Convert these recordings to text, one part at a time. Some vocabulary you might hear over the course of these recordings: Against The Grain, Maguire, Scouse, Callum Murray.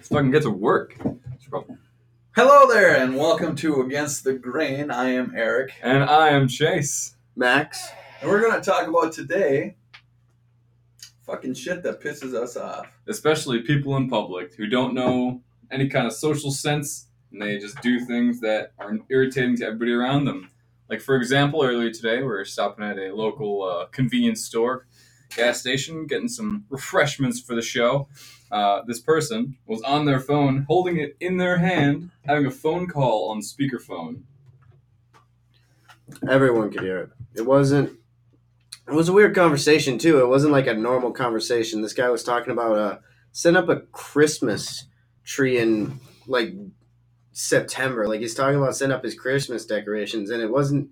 Let's fucking get to work. Hello there, and welcome to Against the Grain. I am Eric. And I am Chase. Max. And we're going to talk about today fucking shit that pisses us off. Especially people in public who don't know any kind of social sense, and they just do things that are irritating to everybody around them. Like, for example, earlier today, we were stopping at a local convenience store, gas station, getting some refreshments for the show. This person was on their phone, holding it in their hand, having a phone call on speakerphone. Everyone could hear it. It was a weird conversation, too. It wasn't like a normal conversation. This guy was talking about setting up a Christmas tree in, like, September. Like, he's talking about setting up his Christmas decorations, and it wasn't...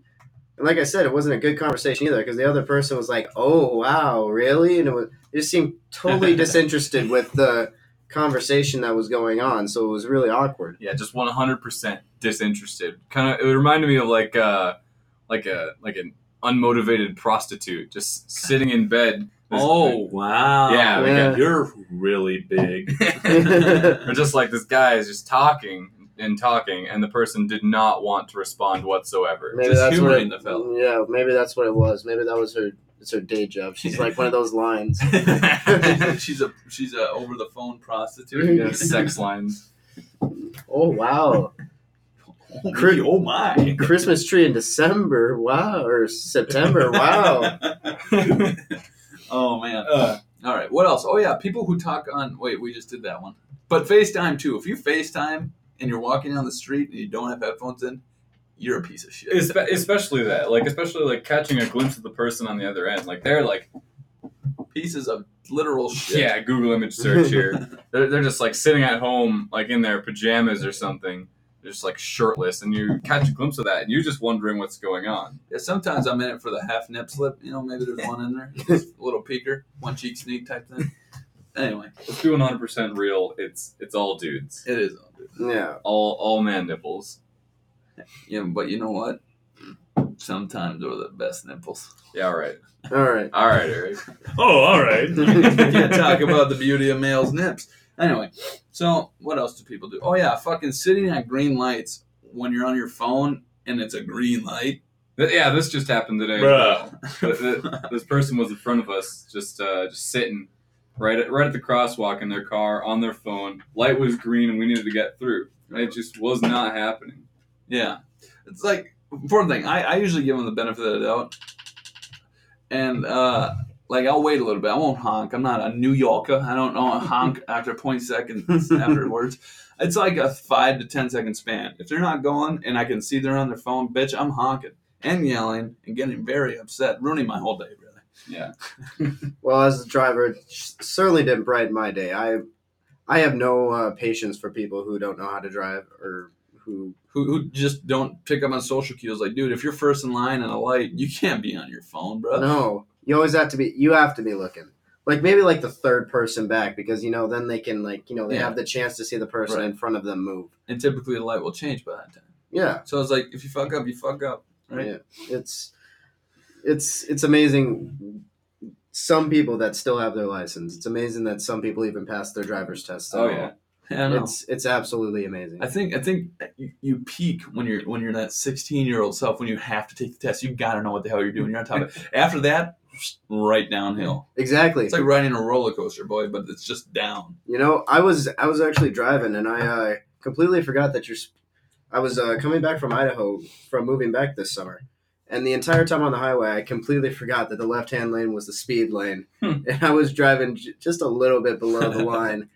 And like I said, it wasn't a good conversation either, because the other person was like, oh, wow, really? And it just seemed totally disinterested with the conversation that was going on, so it was really awkward. Yeah, just 100% disinterested. Kind of, it reminded me of like an unmotivated prostitute just sitting in bed. Wow. Yeah. You're really big. Or just like this guy is just talking, and the person did not want to respond whatsoever. Maybe just humoring the film. Yeah, maybe that's what it was. Maybe that was her day job. She's like one of those lines. she's a over the phone prostitute. Yeah, sex lines. Oh wow. Oh my. Christmas tree in December. Wow. Or September. Wow. Oh man. All right. What else? Oh yeah, people who talk on we just did that one. But FaceTime too. If you FaceTime and you're walking down the street and you don't have headphones in, you're a piece of shit. Especially catching a glimpse of the person on the other end. Like, they're like pieces of literal shit. Yeah, Google image search here. They're just like sitting at home, like in their pajamas or something. They're just like shirtless, and you catch a glimpse of that and you're just wondering what's going on. Yeah, sometimes I'm in it for the half nip slip. You know, maybe there's one in there. Just a little peeker, one cheek sneak type thing. Anyway, let's do 100% real. It's all dudes. It is all dudes. Yeah. All man nipples. Yeah, but you know what? Sometimes they're the best nipples. Yeah, all right, Eric. Oh, all right. You can't talk about the beauty of male's nips. Anyway, so what else do people do? Oh, yeah, fucking sitting at green lights when you're on your phone and it's a green light. Yeah, this just happened today. Bruh. This person was in front of us just sitting. Right at the crosswalk in their car, on their phone. Light was green, and we needed to get through. It just was not happening. Yeah. It's like, important thing, I usually give them the benefit of the doubt. And, I'll wait a little bit. I won't honk. I'm not a New Yorker. I don't know a honk after 0.2 seconds afterwards. It's like a 5 to 10 second span. If they're not going, and I can see they're on their phone, bitch, I'm honking and yelling and getting very upset, ruining my whole day, really. Yeah. Well, as a driver, it certainly didn't brighten my day. I have no patience for people who don't know how to drive or who just don't pick up on social cues. Like, dude, if you're first in line at a light, you can't be on your phone, bro. No, you have to be looking. Like, maybe like the third person back, because then they can have the chance to see the person in front of them move. And typically the light will change by that time. Yeah. So it's like, if you fuck up, you fuck up, right? Yeah. It's amazing some people that still have their license. It's amazing that some people even pass their driver's test. So yeah, I know. It's absolutely amazing. I think you peak when you're that 16-year-old self, when you have to take the test. You got to know what the hell you're doing. You're on top of it. After that, right downhill. Exactly. It's like riding a roller coaster, boy, but it's just down. I was actually driving, and I completely forgot that I was coming back from Idaho from moving back this summer. And the entire time on the highway, I completely forgot that the left-hand lane was the speed lane. And I was driving just a little bit below the line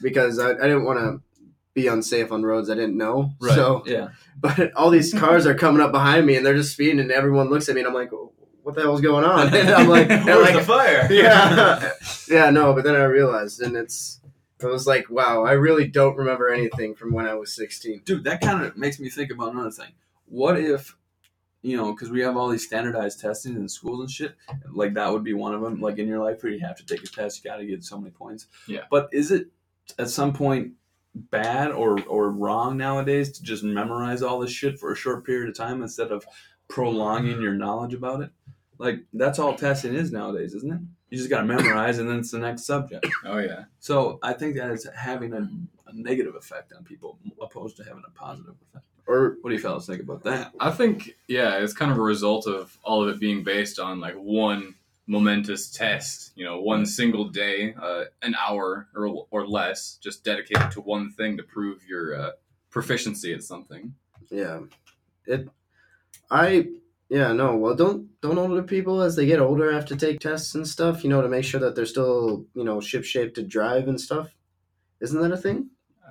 because I didn't want to be unsafe on roads I didn't know. Right. So, yeah. But all these cars are coming up behind me, and they're just speeding, and everyone looks at me, and I'm like, what the hell's going on? And I'm like, where's the fire? Yeah. Yeah, no, but then I realized, and it was like, wow, I really don't remember anything from when I was 16. Dude, that kind of makes me think about another thing. What if... because we have all these standardized testing in schools and shit. Like, that would be one of them. Like, in your life where you have to take a test, you got to get so many points. Yeah. But is it at some point bad or wrong nowadays to just memorize all this shit for a short period of time instead of prolonging your knowledge about it? Like, that's all testing is nowadays, isn't it? You just got to memorize, and then it's the next subject. Oh, yeah. So I think that it's having a negative effect on people opposed to having a positive effect. Or what do you fellas think about that? I think, yeah, it's kind of a result of all of it being based on, like, one momentous test. You know, one single day, an hour or less, just dedicated to one thing to prove your proficiency at something. Yeah. Don't older people as they get older have to take tests and stuff, you know, to make sure that they're still, you know, ship-shape to drive and stuff? Isn't that a thing?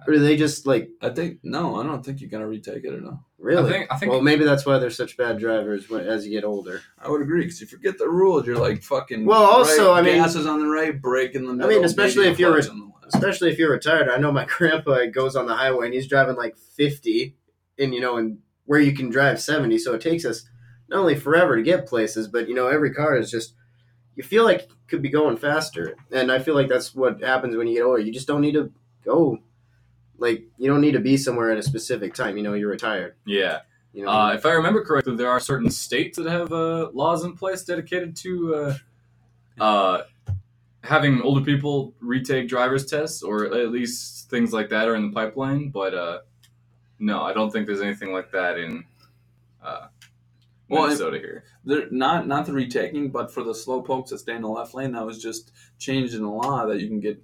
Or do they just, like... I don't think you're going to retake it at all. Really? Well, maybe that's why they're such bad drivers as you get older. I would agree, because if you forget the rules, you're, like, fucking... Well, also, gas is on the right, brake in the middle. I mean, especially if you're retired. I know my grandpa goes on the highway, and he's driving, like, 50, and, you know, and where you can drive 70, so it takes us not only forever to get places, but, you know, every car is just... You feel like it could be going faster, and I feel like that's what happens when you get older. You just don't need to go... Like, you don't need to be somewhere at a specific time. You know, you're retired. Yeah. You know? If I remember correctly, there are certain states that have laws in place dedicated to having older people retake driver's tests, or at least things like that are in the pipeline. But, no, I don't think there's anything like that in Minnesota here. Not the retaking, but for the slowpokes that stay in the left lane, that was just changed in the law that you can get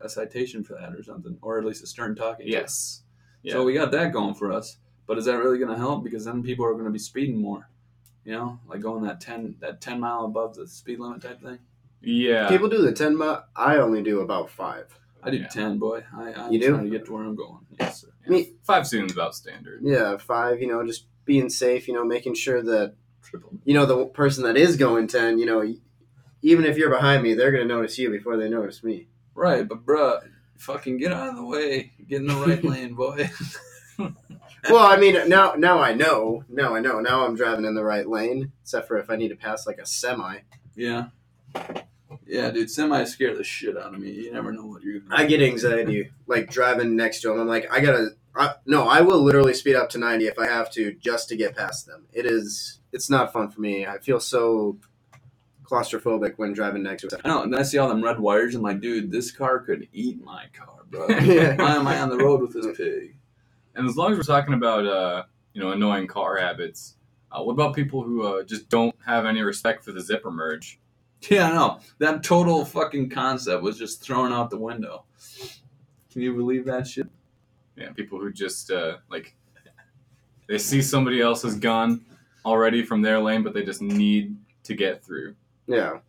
a citation for that or something, or at least a stern talking. Yes. Yeah. So we got that going for us, but is that really going to help? Because then people are going to be speeding more, you know, like going that 10 mile above the speed limit type thing. Yeah. People do the 10 mile. I only do about 5. I do 10, boy. I'm trying to get to where I'm going. Yes, sir. Yeah. 5 seems about standard. Yeah, 5, you know, just being safe, you know, making sure that, you know, the person that is going 10, you know, even if you're behind me, they're going to notice you before they notice me. Right, but bruh, fucking get out of the way. Get in the right lane, boy. Well, I mean, now I know. Now I know. Now I'm driving in the right lane, except for if I need to pass, like, a semi. Yeah. Yeah, dude, semis scare the shit out of me. You never know what you're going to do. I get anxiety, like, driving next to them. I'm like, I will literally speed up to 90 if I have to, just to get past them. It's not fun for me. I feel so... claustrophobic when driving next to it. I know, and then I see all them red wires, and I'm like, dude, this car could eat my car, bro. Yeah. Why am I on the road with this pig? And as long as we're talking about, you know, annoying car habits, what about people who just don't have any respect for the zipper merge? Yeah, I know. That total fucking concept was just thrown out the window. Can you believe that shit? Yeah, people who just, like, they see somebody else's gun already from their lane, but they just need to get through. Yeah.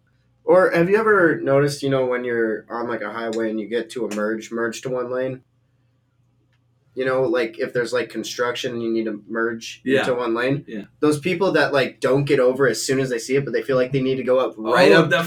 Or have you ever noticed, you know, when you're on, like, a highway and you get to a merge to one lane? You know, like, if there's, like, construction and you need to merge into one lane? Yeah. Those people that, like, don't get over as soon as they see it, but they feel like they need to go up right up to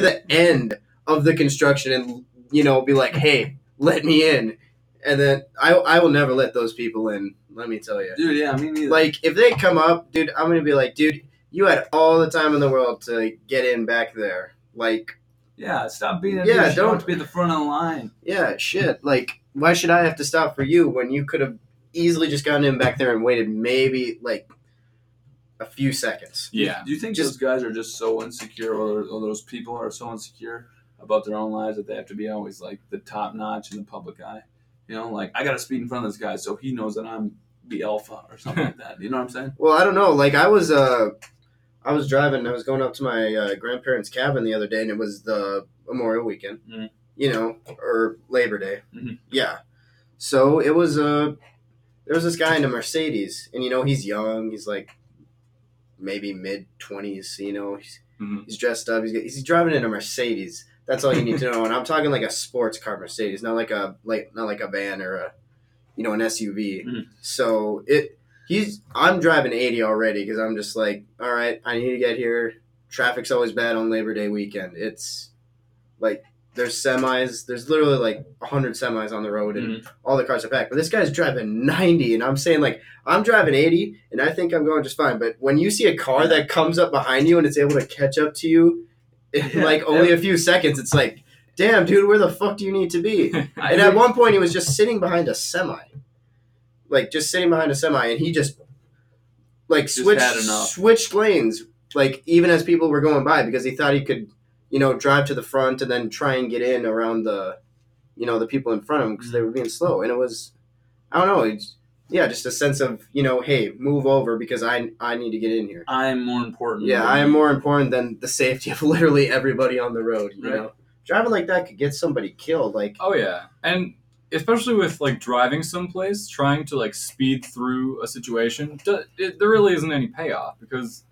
the end of the construction and, you know, be like, hey, let me in. And then I will never let those people in, let me tell you. Dude, yeah, me neither. Like, if they come up, dude, I'm going to be like, dude... You had all the time in the world to get in back there. Like, yeah, stop being a douche. Don't be at the front of the line. Yeah, shit. Like, why should I have to stop for you when you could have easily just gotten in back there and waited maybe, like, a few seconds? Yeah. Do you think those guys are just so insecure, or those people are so insecure about their own lives that they have to be always, like, the top notch in the public eye? You know, like, I got to speed in front of this guy so he knows that I'm the alpha or something like that. You know what I'm saying? Well, I don't know. Like, I was driving, I was going up to my grandparents' cabin the other day, and it was the Memorial Weekend, mm-hmm. you know, or Labor Day. Mm-hmm. Yeah. So it was, there was this guy in a Mercedes, and, you know, he's young. He's, like, maybe mid-20s, you know. He's dressed up. He's driving in a Mercedes. That's all you need to know. And I'm talking, like, a sports car Mercedes, not like a van or a, you know, an SUV. Mm-hmm. So it... I'm driving 80 already because I'm just like, all right, I need to get here. Traffic's always bad on Labor Day weekend. It's like there's semis. There's literally like 100 semis on the road and all the cars are packed. But this guy's driving 90 and I'm saying like I'm driving 80 and I think I'm going just fine. But when you see a car that comes up behind you and it's able to catch up to you in only a few seconds, it's like, damn, dude, where the fuck do you need to be? And at one point he was just sitting behind a semi. Like, just sitting behind a semi, and he just switched lanes like even as people were going by, because he thought he could, you know, drive to the front and then try and get in around the, you know, the people in front of him because they were being slow. And it was, I don't know, it's, yeah, just a sense of, you know, hey, move over because I need to get in here. I am more important. Yeah, I am more important than the safety of literally everybody on the road, you know? Driving like that could get somebody killed. Like, oh, yeah. And especially with, like, driving someplace, trying to, like, speed through a situation, there really isn't any payoff because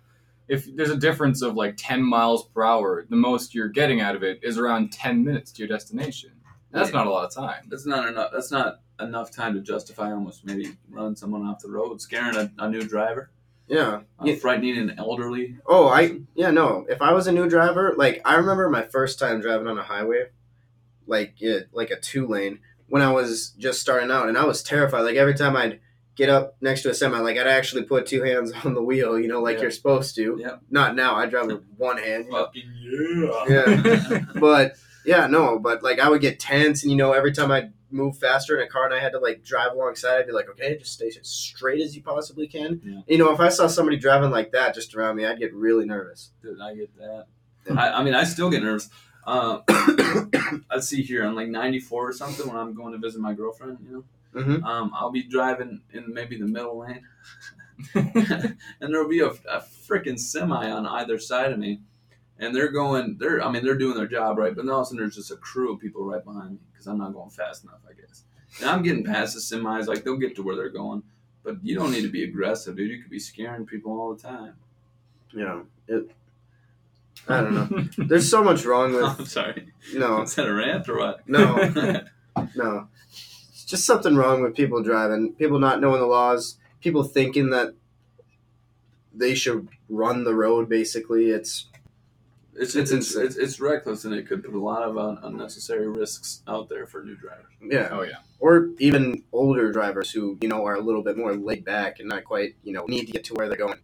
if there's a difference of, like, 10 miles per hour, the most you're getting out of it is around 10 minutes to your destination. That's not a lot of time. That's not enough. That's not enough time to justify almost maybe running someone off the road, scaring a new driver. Yeah. Frightening an elderly. Oh, person. If I was a new driver, like, I remember my first time driving on a highway, like a 2-lane, when I was just starting out, and I was terrified. Like, every time I'd get up next to a semi, like, I'd actually put two hands on the wheel, you know, like you're supposed to. Yeah. Not now. I drive with one hand. But... Yeah, no, but, like, I would get tense, and, you know, every time I'd move faster in a car and I had to, like, drive alongside, I'd be like, okay, just stay as straight as you possibly can. Yeah. You know, if I saw somebody driving like that just around me, I'd get really nervous. Dude, I get that. Yeah. I mean, I still get nervous. Let's see here, on, like, 94 or something when I'm going to visit my girlfriend, you know, I'll be driving in maybe the middle lane, and there'll be a freaking semi on either side of me. And they're doing their job right, but then all of a sudden there's just a crew of people right behind me because I'm not going fast enough, I guess. And I'm getting past the semis, like they'll get to where they're going, but you don't need to be aggressive, dude. You could be scaring people all the time. Yeah, I don't know. There's so much wrong with. I'm sorry. No. Is that a rant or what? No. It's just something wrong with people driving, people not knowing the laws, people thinking that they should run the road. Basically, It's reckless, and it could put a lot of unnecessary risks out there for new drivers. Yeah. Oh, yeah. Or even older drivers who, you know, are a little bit more laid back and not quite, you know, need to get to where they're going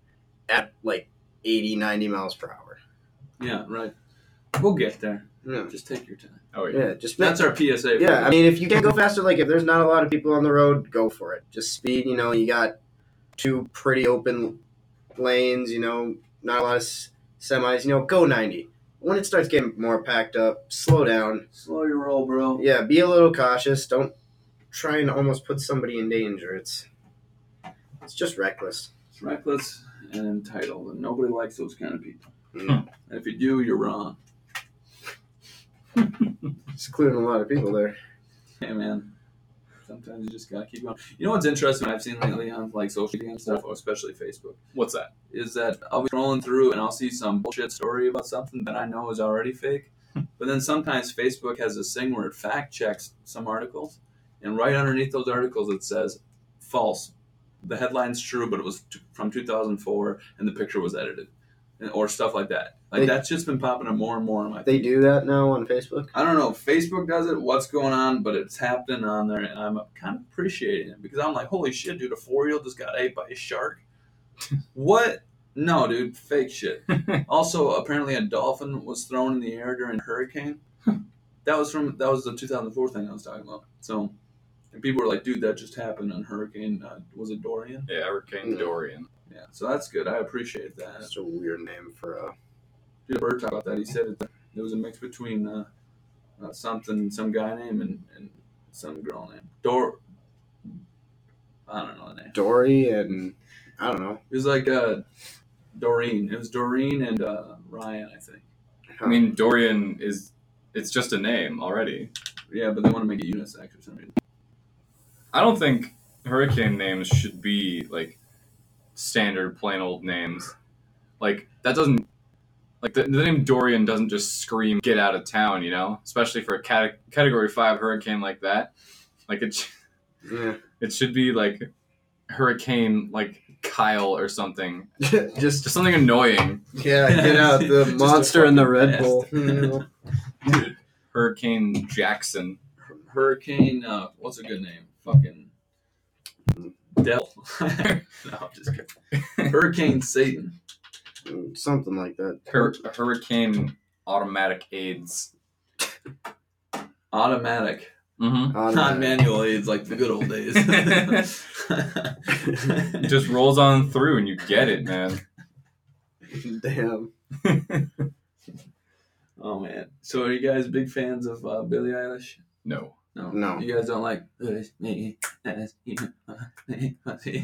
at, like, 80, 90 miles per hour. Yeah, right. We'll get there. Yeah. Just take your time. Oh, yeah. That's our PSA. Yeah, I mean, if you can't go faster, like, if there's not a lot of people on the road, go for it. Just speed, you know, you got two pretty open lanes, you know, not a lot of... semis, you know, go 90. When it starts getting more packed up, slow down. Slow your roll, bro. Yeah, be a little cautious. Don't try and almost put somebody in danger. It's just reckless. It's reckless and entitled, and nobody likes those kind of people. And if you do, you're wrong. It's including a lot of people there. Hey, man. Sometimes you just gotta keep going. You know what's interesting? I've seen lately on like social media and stuff, especially Facebook. What's that? Is that I'll be scrolling through and I'll see some bullshit story about something that I know is already fake. But then sometimes Facebook has this thing where it fact checks some articles, and right underneath those articles it says false. The headline's true, but it was from 2004, and the picture was edited, or stuff like that. Like that's just been popping up more and more in my. They do that now on Facebook? I don't know. Facebook does it. What's going on? But it's happening on there, and I'm kind of appreciating it because I'm like, holy shit, dude! A 4-year-old just got ate by a shark. What? No, dude, fake shit. Also, apparently, a dolphin was thrown in the air during a hurricane. That was the 2004 thing I was talking about. So, and people were like, dude, that just happened on Hurricane. Was it Dorian? Yeah, Hurricane Dorian. Yeah, so that's good. I appreciate that. That's a weird name for a. Peter Bird talked about that. He said it was a mix between some guy name and some girl name. I don't know the name. Dory and I don't know. It was like Doreen. It was Doreen and Ryan, I think. I mean, Dorian it's just a name already. Yeah, but they want to make it unisex or something. I don't think hurricane names should be like standard plain old names. Like that doesn't. Like, the name Dorian doesn't just scream, get out of town, you know? Especially for a Category 5 hurricane like that. Like, it should be, like, Hurricane, like, Kyle or something. just something annoying. Yeah, get out. The monster in the Red Bull. Hurricane Jackson. Hurricane, what's a good name? Fucking Devil. No, just kidding. Hurricane Satan. Something like that. Hurricane automatic aids. Automatic. Mm-hmm. Not manual aids like the good old days. It just rolls on through and you get it, man. Damn. Oh, man. So are you guys big fans of Billie Eilish? No. No. You guys don't like...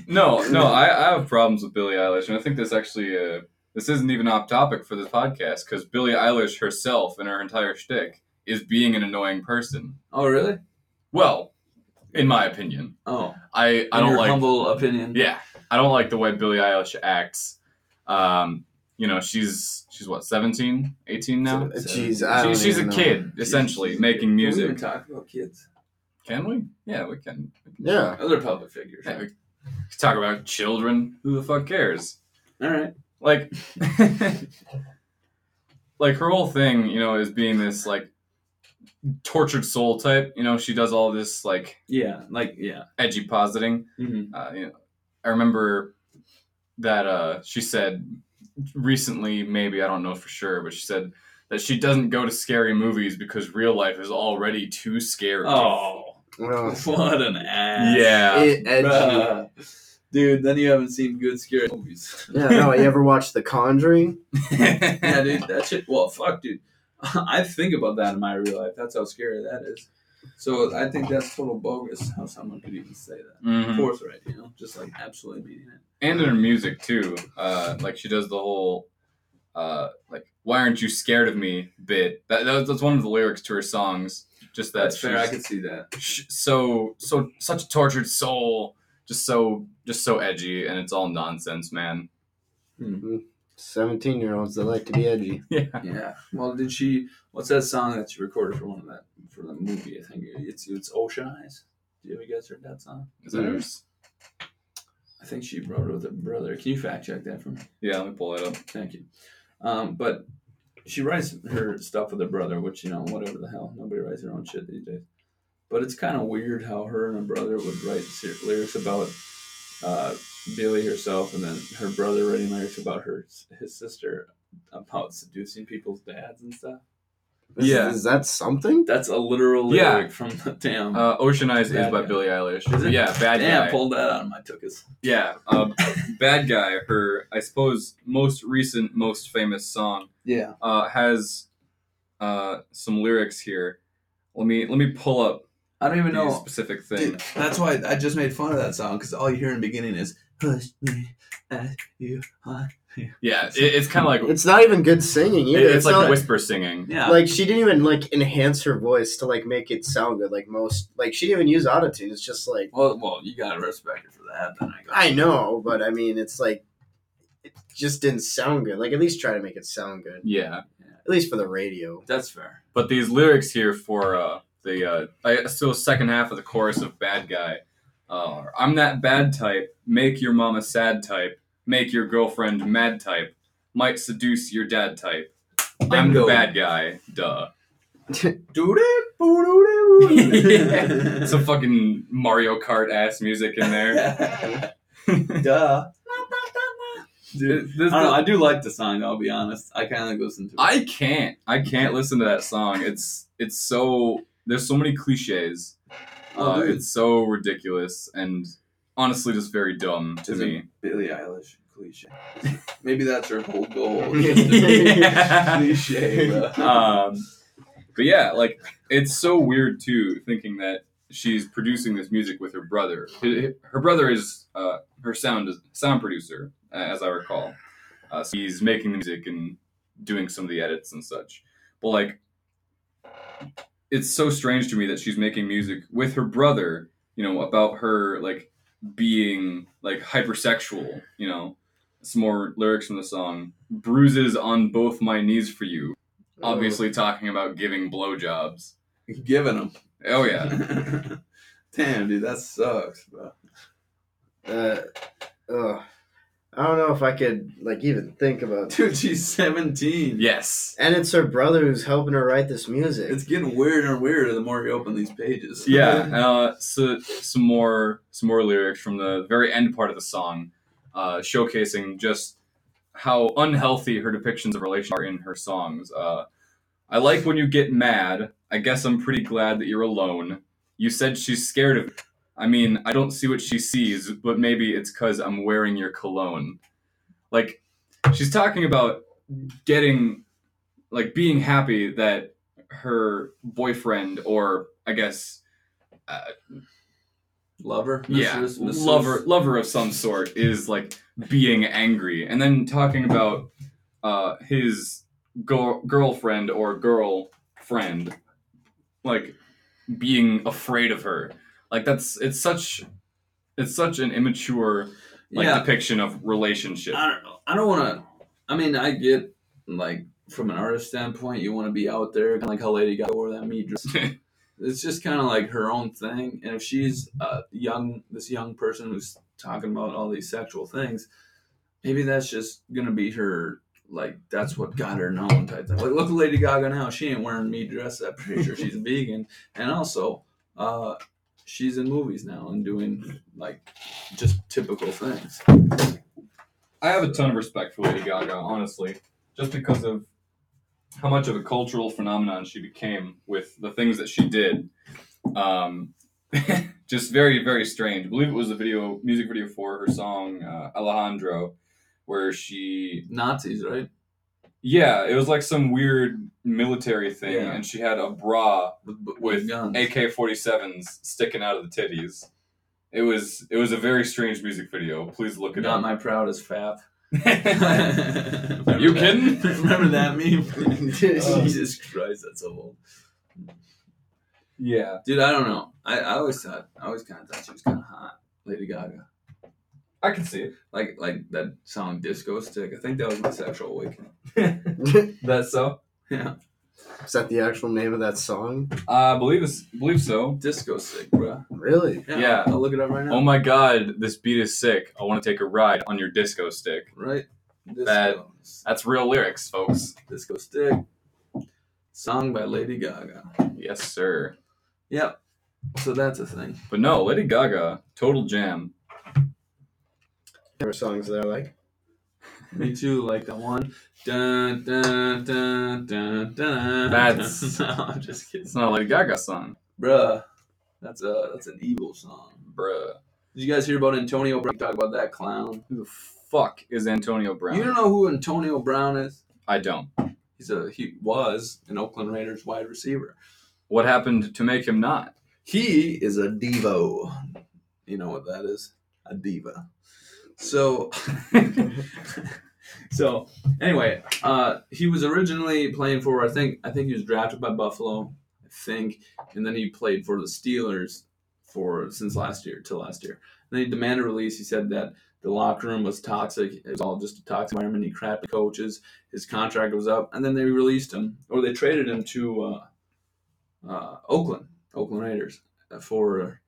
No. I have problems with Billie Eilish, and I think this actually... This isn't even off topic for this podcast, because Billie Eilish herself and her entire shtick is being an annoying person. Oh, really? Well, in my opinion. Oh. I don't like... humble opinion. Yeah. I don't like the way Billie Eilish acts. You know, she's what, 17, 18 now? Jeez, she's a kid, essentially, making music. We can talk about kids. Can we? Yeah, we can. Yeah. Other public figures. Yeah, we can talk about children. Who the fuck cares? All right. Like, like her whole thing, you know, is being this, like, tortured soul type. You know, she does all this, like... Yeah, like, yeah. Edgy positing. Mm-hmm. You know, I remember that she said... recently, maybe, I don't know for sure, but she said that she doesn't go to scary movies because real life is already too scary. Oh, what an ass. Yeah. Dude, then you haven't seen good scary movies. Yeah, no, you ever watched The Conjuring? Yeah, dude, that shit, well, fuck, dude. I think about that in my real life. That's how scary that is. So I think that's total bogus how someone could even say that. Mm-hmm. Forthright, you know, just like absolutely beating it. And in her music too, like she does the whole, like, "Why aren't you scared of me?" bit. That's one of the lyrics to her songs. Just that. That's fair. I could see that. So such a tortured soul. Just so edgy, and it's all nonsense, man. Mm-hmm. 17-year-olds that like to be edgy. Yeah. Well, did she? What's that song that she recorded for for the movie? I think it's Ocean Eyes. Do you ever guys heard that song? Is that hers? I think she wrote it with her brother. Can you fact check that for me? Yeah, let me pull it up. Thank you. But she writes her stuff with her brother, which, you know, whatever the hell, nobody writes their own shit these days. But it's kind of weird how her and her brother would write lyrics about Billie herself, and then her brother writing lyrics about his sister, about seducing people's dads and stuff. Is that something? That's a literal lyric from the damn... Ocean Eyes is by Billie Eilish. Is it? Yeah, Bad Guy. Damn, I pulled that out of my tuchus. Yeah, Bad Guy, her, I suppose, most recent, most famous song, has some lyrics here. Let me pull up. I don't even know specific thing. Dude, that's why I just made fun of that song, because all you hear in the beginning is... Yeah, it's kind of like... It's not even good singing either. It's like whisper singing. Yeah. Like, she didn't even, like, enhance her voice to, like, make it sound good. Like, most... Like, she didn't even use autotune. It's just, like... Well, you gotta respect her for that. Then I know, but, I mean, it's, like... It just didn't sound good. Like, at least try to make it sound good. Yeah. At least for the radio. That's fair. But these lyrics here for the second half of the chorus of Bad Guy... I'm that bad type, make your mama sad type, make your girlfriend mad type, might seduce your dad type. I'm the bad guy, duh. It's a fucking Mario Kart ass music in there. Duh. Dude, I don't know, I do like the song, I'll be honest. I kind of like listen to it. I can't listen to that song. It's so... There's so many cliches. It's so ridiculous and honestly just very dumb to me. Billie Eilish cliche. Maybe that's her whole goal. Yeah. Cliche. But yeah, like, it's so weird too, thinking that she's producing this music with her brother. Her brother is her sound producer, as I recall. So he's making the music and doing some of the edits and such. But like, it's so strange to me that she's making music with her brother, you know, about her, like, being, like, hypersexual, you know. Some more lyrics from the song. Bruises on both my knees for you. Obviously talking about giving blowjobs. Giving them. Oh, yeah. Damn, dude, that sucks, bro. I don't know if I could, like, even think about it. Dude, she's 17. Yes. And it's her brother who's helping her write this music. It's getting weirder and weirder the more you open these pages. Yeah. So some more lyrics from the very end part of the song, showcasing just how unhealthy her depictions of relationships are in her songs. I like when you get mad. I guess I'm pretty glad that you're alone. You said she's scared of... I mean, I don't see what she sees, but maybe it's because I'm wearing your cologne. Like, she's talking about getting, like, being happy that her boyfriend, or I guess lover, lover of some sort, is like being angry, and then talking about his girlfriend or girl friend, like, being afraid of her. Like, that's it's such an immature depiction of relationship. I mean, I get, like, from an artist standpoint, you want to be out there, kind of like how Lady Gaga wore that meat dress. It's just kind of like her own thing. And if she's this young person who's talking about all these sexual things, maybe that's just gonna be her. Like, that's what got her known type thing. Like, look at Lady Gaga now. She ain't wearing meat dress. I'm pretty sure she's a vegan. And also, she's in movies now and doing, like, just typical things. I have a ton of respect for Lady Gaga, honestly, just because of how much of a cultural phenomenon she became with the things that she did. Just very, very strange. I believe it was a music video for her song Alejandro, where she... Nazis, right? Yeah, it was like some weird military thing, and she had a bra with AK-47s sticking out of the titties. It was a very strange music video. Please look it up. Not my proudest fap. You kidding? Remember that meme? Jesus Christ, that's so old. Yeah. Dude, I don't know. I always kind of thought she was kind of hot, Lady Gaga. I can see it. Like that song Disco Stick. I think that was my sexual awakening. That's so? Yeah. Is that the actual name of that song? I believe so. Disco Stick, bro. Really? Yeah. I'll look it up right now. Oh my God, this beat is sick. I want to take a ride on your disco stick. Right. Disco. That's real lyrics, folks. Disco Stick. Song by Lady Gaga. Yes, sir. Yep. So that's a thing. But no, Lady Gaga, total jam. There were songs that I like. Me too, like the one. Dun, dun, dun, dun, dun. That's... No, I'm just kidding. It's not like a Gaga song. Bruh. That's an evil song. Bruh. Did you guys hear about Antonio Brown? Talk about that clown. Who the fuck is Antonio Brown? You don't know who Antonio Brown is? I don't. He was an Oakland Raiders wide receiver. What happened to make him not? He is a divo. You know what that is? A diva. So anyway, he was originally playing for, I think he was drafted by Buffalo, and then he played for the Steelers till last year. And then he demanded release. He said that the locker room was toxic. It was all just a toxic environment. He crapped the coaches. His contract was up, and then they released him, or they traded him to Oakland Raiders for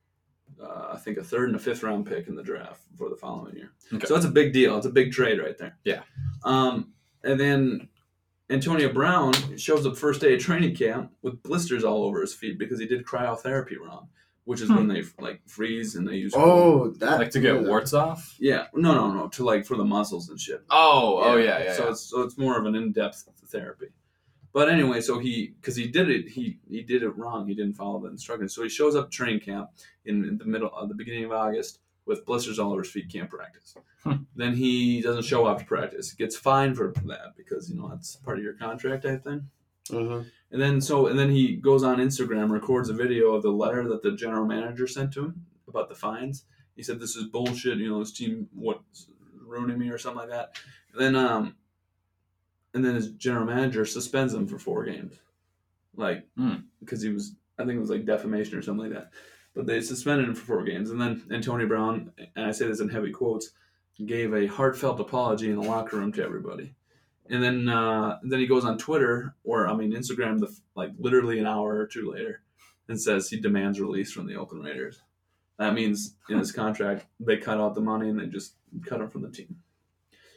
I think a third and a fifth round pick in the draft for the following year. Okay. So that's a big deal. It's a big trade right there. Yeah. And then Antonio Brown shows up first day of training camp with blisters all over his feet because he did cryotherapy wrong, which is when they, like, freeze and they use to get warts off. Yeah. No. To, like, for the muscles and shit. Oh yeah. So it's more of an in-depth therapy. But anyway, so he did it wrong. He didn't follow the instructions. So he shows up training camp in the beginning of August with blisters all over his feet, can't practice. Then he doesn't show up to practice. Gets fined for that because, that's part of your contract, I think. Uh-huh. And then he goes on Instagram, records a video of the letter that the general manager sent to him about the fines. He said, "This is bullshit. This team, what's ruining me," or something like that. And then, and then his general manager suspends him for 4 games. Like, because he was, I think it was like defamation or something like that. But they suspended him for 4 games. And then Antonio Brown, and I say this in heavy quotes, gave a heartfelt apology in the locker room to everybody. And then he goes on Twitter, Instagram, literally an hour or two later, and says he demands release from the Oakland Raiders. That means in his contract, they cut out the money and they just cut him from the team.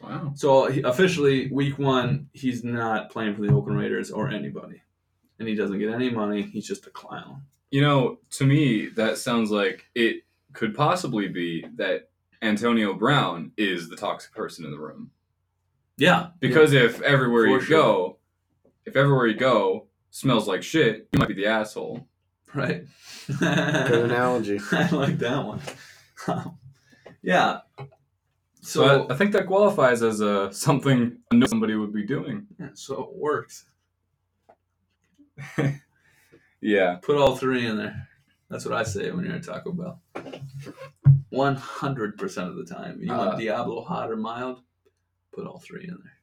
Wow. So officially, week one, he's not playing for the Oakland Raiders or anybody. And he doesn't get any money. He's just a clown. To me, that sounds like it could possibly be that Antonio Brown is the toxic person in the room. Yeah. Because if everywhere you go smells like shit, you might be the asshole. Right. Good analogy. I like that one. Yeah. So I think that qualifies as something I know somebody would be doing. Yeah, so it works. Yeah. Put all three in there. That's what I say when you're at Taco Bell. 100% of the time. You want Diablo hot or mild? Put all three in there.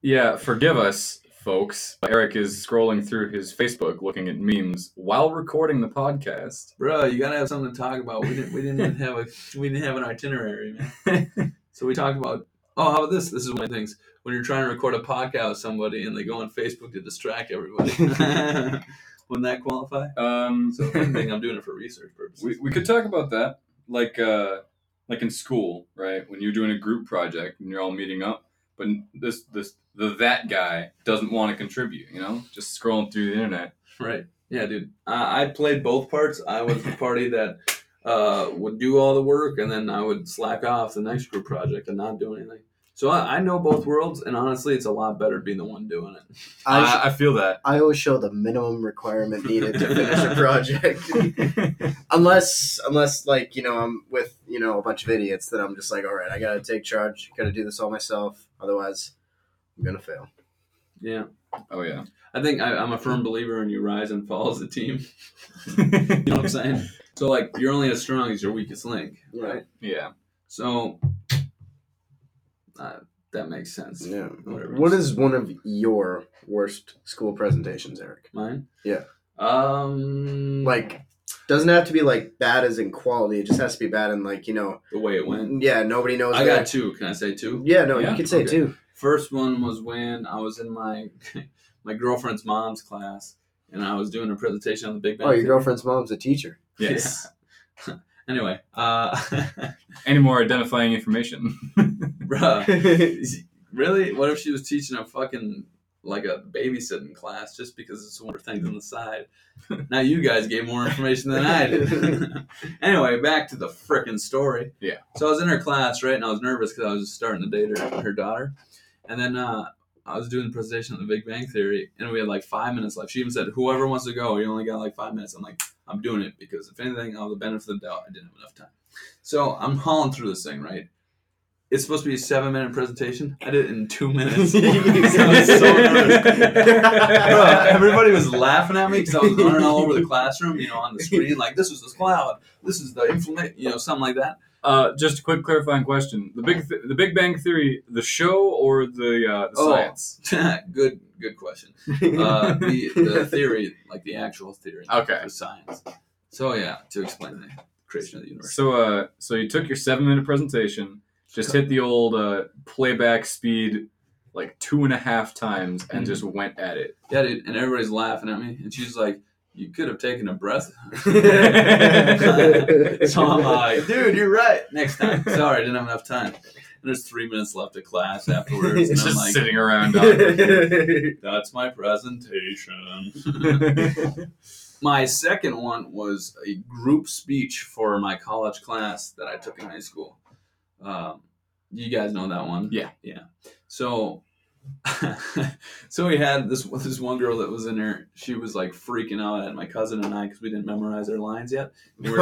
Yeah, forgive us, folks. Eric is scrolling through his Facebook looking at memes while recording the podcast. Bro, you gotta have something to talk about. We didn't have an itinerary, man. So we talked about, how about this? This is one of the things. When you're trying to record a podcast with somebody and they go on Facebook to distract everybody. Wouldn't that qualify? So I think I'm doing it for research purposes. We could talk about that. Like in school, right? When you're doing a group project and you're all meeting up, but that guy doesn't want to contribute, you know? Just scrolling through the internet. Right. Yeah, dude. I played both parts. I was the party that would do all the work, and then I would slack off the next group project and not do anything. So I know both worlds, and honestly, it's a lot better being the one doing it. I feel that. I always show the minimum requirement needed to finish a project. Unless like, you know, I'm with, you know, a bunch of idiots that I'm just like, all right, I got to take charge. Got to do this all myself. Otherwise, I'm going to fail. Yeah. Oh, yeah. I think I'm a firm believer in you rise and fall as a team. You know what I'm saying? So, like, you're only as strong as your weakest link, right? Yeah. So... that makes sense. Yeah. What is one of your worst school presentations, Eric? Mine? Yeah. Like, doesn't have to be like bad as in quality. It just has to be bad in like, you know. The way it went. Yeah, nobody knows. I got two. Can I say two? Yeah, no, yeah. You can say two. First one was when I was in my girlfriend's mom's class, and I was doing a presentation on the Big Bang. Oh, your girlfriend's mom's a teacher. Yes. Yeah. Anyway, any more identifying information? Bruh. Really? What if she was teaching a fucking, like a babysitting class just because it's one of her things on the side? Now you guys gave more information than I did. Anyway, back to the frickin' story. Yeah. So I was in her class, right? And I was nervous because I was just starting to date her daughter. And then I was doing the presentation on the Big Bang Theory, and we had like 5 minutes left. She even said, whoever wants to go, you only got like 5 minutes. I'm like, I'm doing it because if anything, I'll have the benefit of the doubt. I didn't have enough time. So I'm hauling through this thing, right? It's supposed to be a 7-minute presentation. I did it in 2 minutes. I was so nervous. Bro, everybody was laughing at me because I was running all over the classroom, you know, on the screen. Like, this is the cloud. This is the inflammation, you know, something like that. Just a quick clarifying question. The Big Bang Theory, the show or the science? Good question. The theory, like the actual theory. Okay. The science. So, yeah, to explain the creation of the universe. So you took your 7-minute presentation, just hit the old playback speed like 2.5 times and just went at it. Yeah, dude, and everybody's laughing at me. And she's like, you could have taken a breath. So I'm like, dude, you're right. Next time. Sorry, I didn't have enough time. And there's 3 minutes left of class afterwards. And I'm like, sitting around. That's my presentation. My second one was a group speech for my college class that I took in high school. You guys know that one? Yeah. Yeah. So... So we had this one girl that was in there. She was like freaking out at my cousin and I because we didn't memorize our lines yet. And we were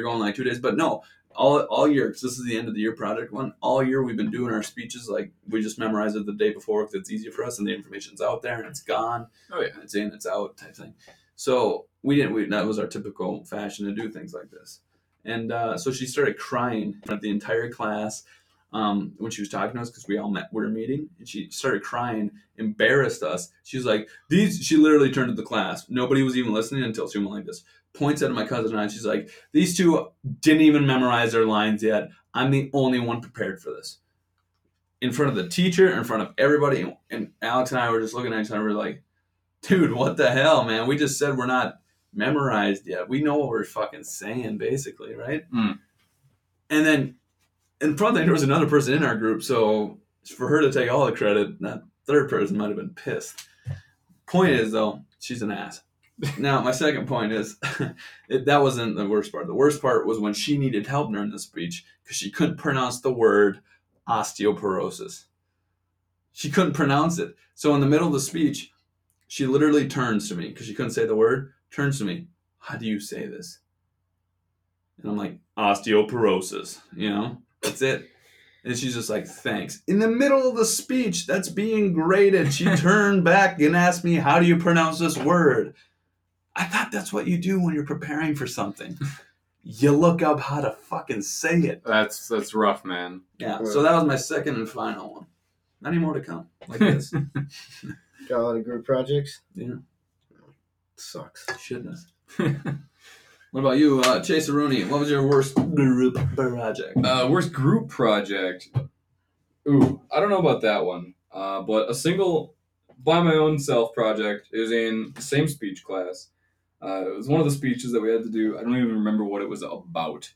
going like 2 days. But no, all year, because this is the end of the year project one, all year we've been doing our speeches like we just memorized it the day before because it's easier for us and the information's out there and it's gone. Oh, yeah. It's in, it's out type thing. So that was our typical fashion to do things like this. And so she started crying at the entire class. When she was talking to us, because we all met, we were meeting, and she started crying, embarrassed us. She was like, she literally turned to the class. Nobody was even listening until she went like this. Points out at my cousin and I, she's like, these two didn't even memorize their lines yet. I'm the only one prepared for this. In front of the teacher, in front of everybody, and Alex and I were just looking at each other, we were like, dude, what the hell, man? We just said we're not memorized yet. We know what we're fucking saying, basically, right? Mm. And then... And probably there was another person in our group, so for her to take all the credit, that third person might have been pissed. Point is, though, she's an ass. Now, my second point is, that wasn't the worst part. The worst part was when she needed help during the speech because she couldn't pronounce the word osteoporosis. She couldn't pronounce it. So in the middle of the speech, she literally turns to me because she couldn't say the word, turns to me, how do you say this? And I'm like, osteoporosis, you know? That's it. And she's just like, thanks. In the middle of the speech, that's being graded. She turned back and asked me, how do you pronounce this word? I thought that's what you do when you're preparing for something. You look up how to fucking say it. That's rough, man. Yeah, so that was my second and final one. Many more to come, like this. Got a lot of group projects? Yeah. Sucks. Shouldn't have. What about you, Chase Aruni? What was your worst group project? Worst group project? Ooh, I don't know about that one. But a single, by my own self project is in the same speech class. It was one of the speeches that we had to do. I don't even remember what it was about,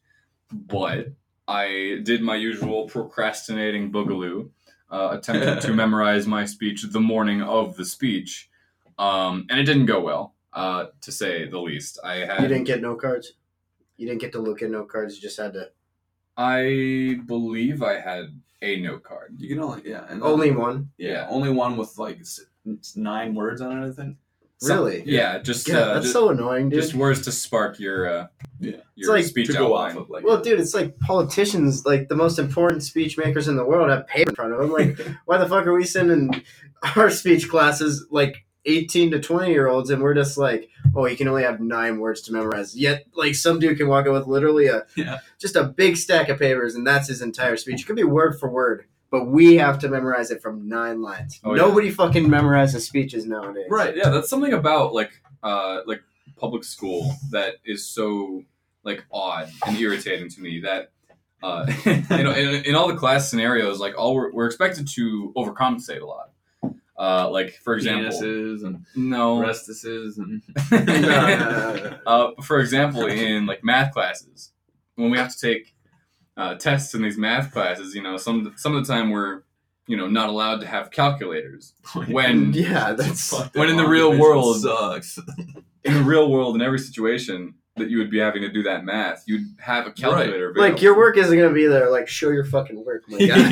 but I did my usual procrastinating boogaloo, attempted to memorize my speech the morning of the speech, and it didn't go well, to say the least. You didn't get note cards? You didn't get to look at note cards, you just had to... I believe I had a note card. You can only... Yeah. And only one? Yeah, only one with, like, 9 words on it, I think. Really? Yeah, just... Yeah, that's just, so annoying, dude. Just words to spark your like, speech outline. Off of, like, well, dude, it's like politicians, like the most important speech makers in the world have paper in front of them. Like, why the fuck are we sending our speech classes, like, 18 to 20-year-olds, and we're just like, oh, you can only have 9 words to memorize. Yet, like, some dude can walk out with literally just a big stack of papers, and that's his entire speech. It could be word for word. But we have to memorize it from 9 lines. Oh, nobody fucking memorizes speeches nowadays. Right, yeah, that's something about, like public school that is so, like, odd and irritating to me that, you know, in all the class scenarios, like, all we're expected to overcompensate a lot. Like, for example... Penises and... No. Restices and... for example, in, like, math classes, when we have to take... tests in these math classes, you know, some of the time we're, you know, not allowed to have calculators. When in the real world sucks. In the real world, in every situation that you would be having to do that math, you'd have a calculator. Right. Like your work isn't gonna be there. Like show your fucking work, my guy.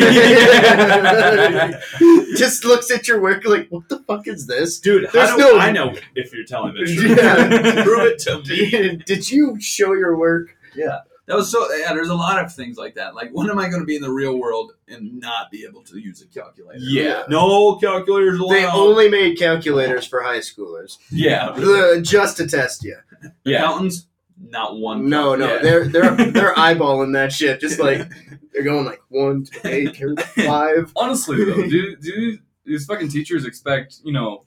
Just looks at your work like, what the fuck is this, dude? I know if you're telling the truth. Yeah. Prove it to me. Did you show your work? Yeah. That was so, yeah, there's a lot of things like that. Like, when am I going to be in the real world and not be able to use a calculator? Yeah. No calculators allowed. They only made calculators for high schoolers. Yeah. Just to test you. Yeah. Accountants? Not one. No. Yeah. They're eyeballing that shit. Just like, they're going like, 1, 2, 8, 5. Honestly, though, do these fucking teachers expect, you know,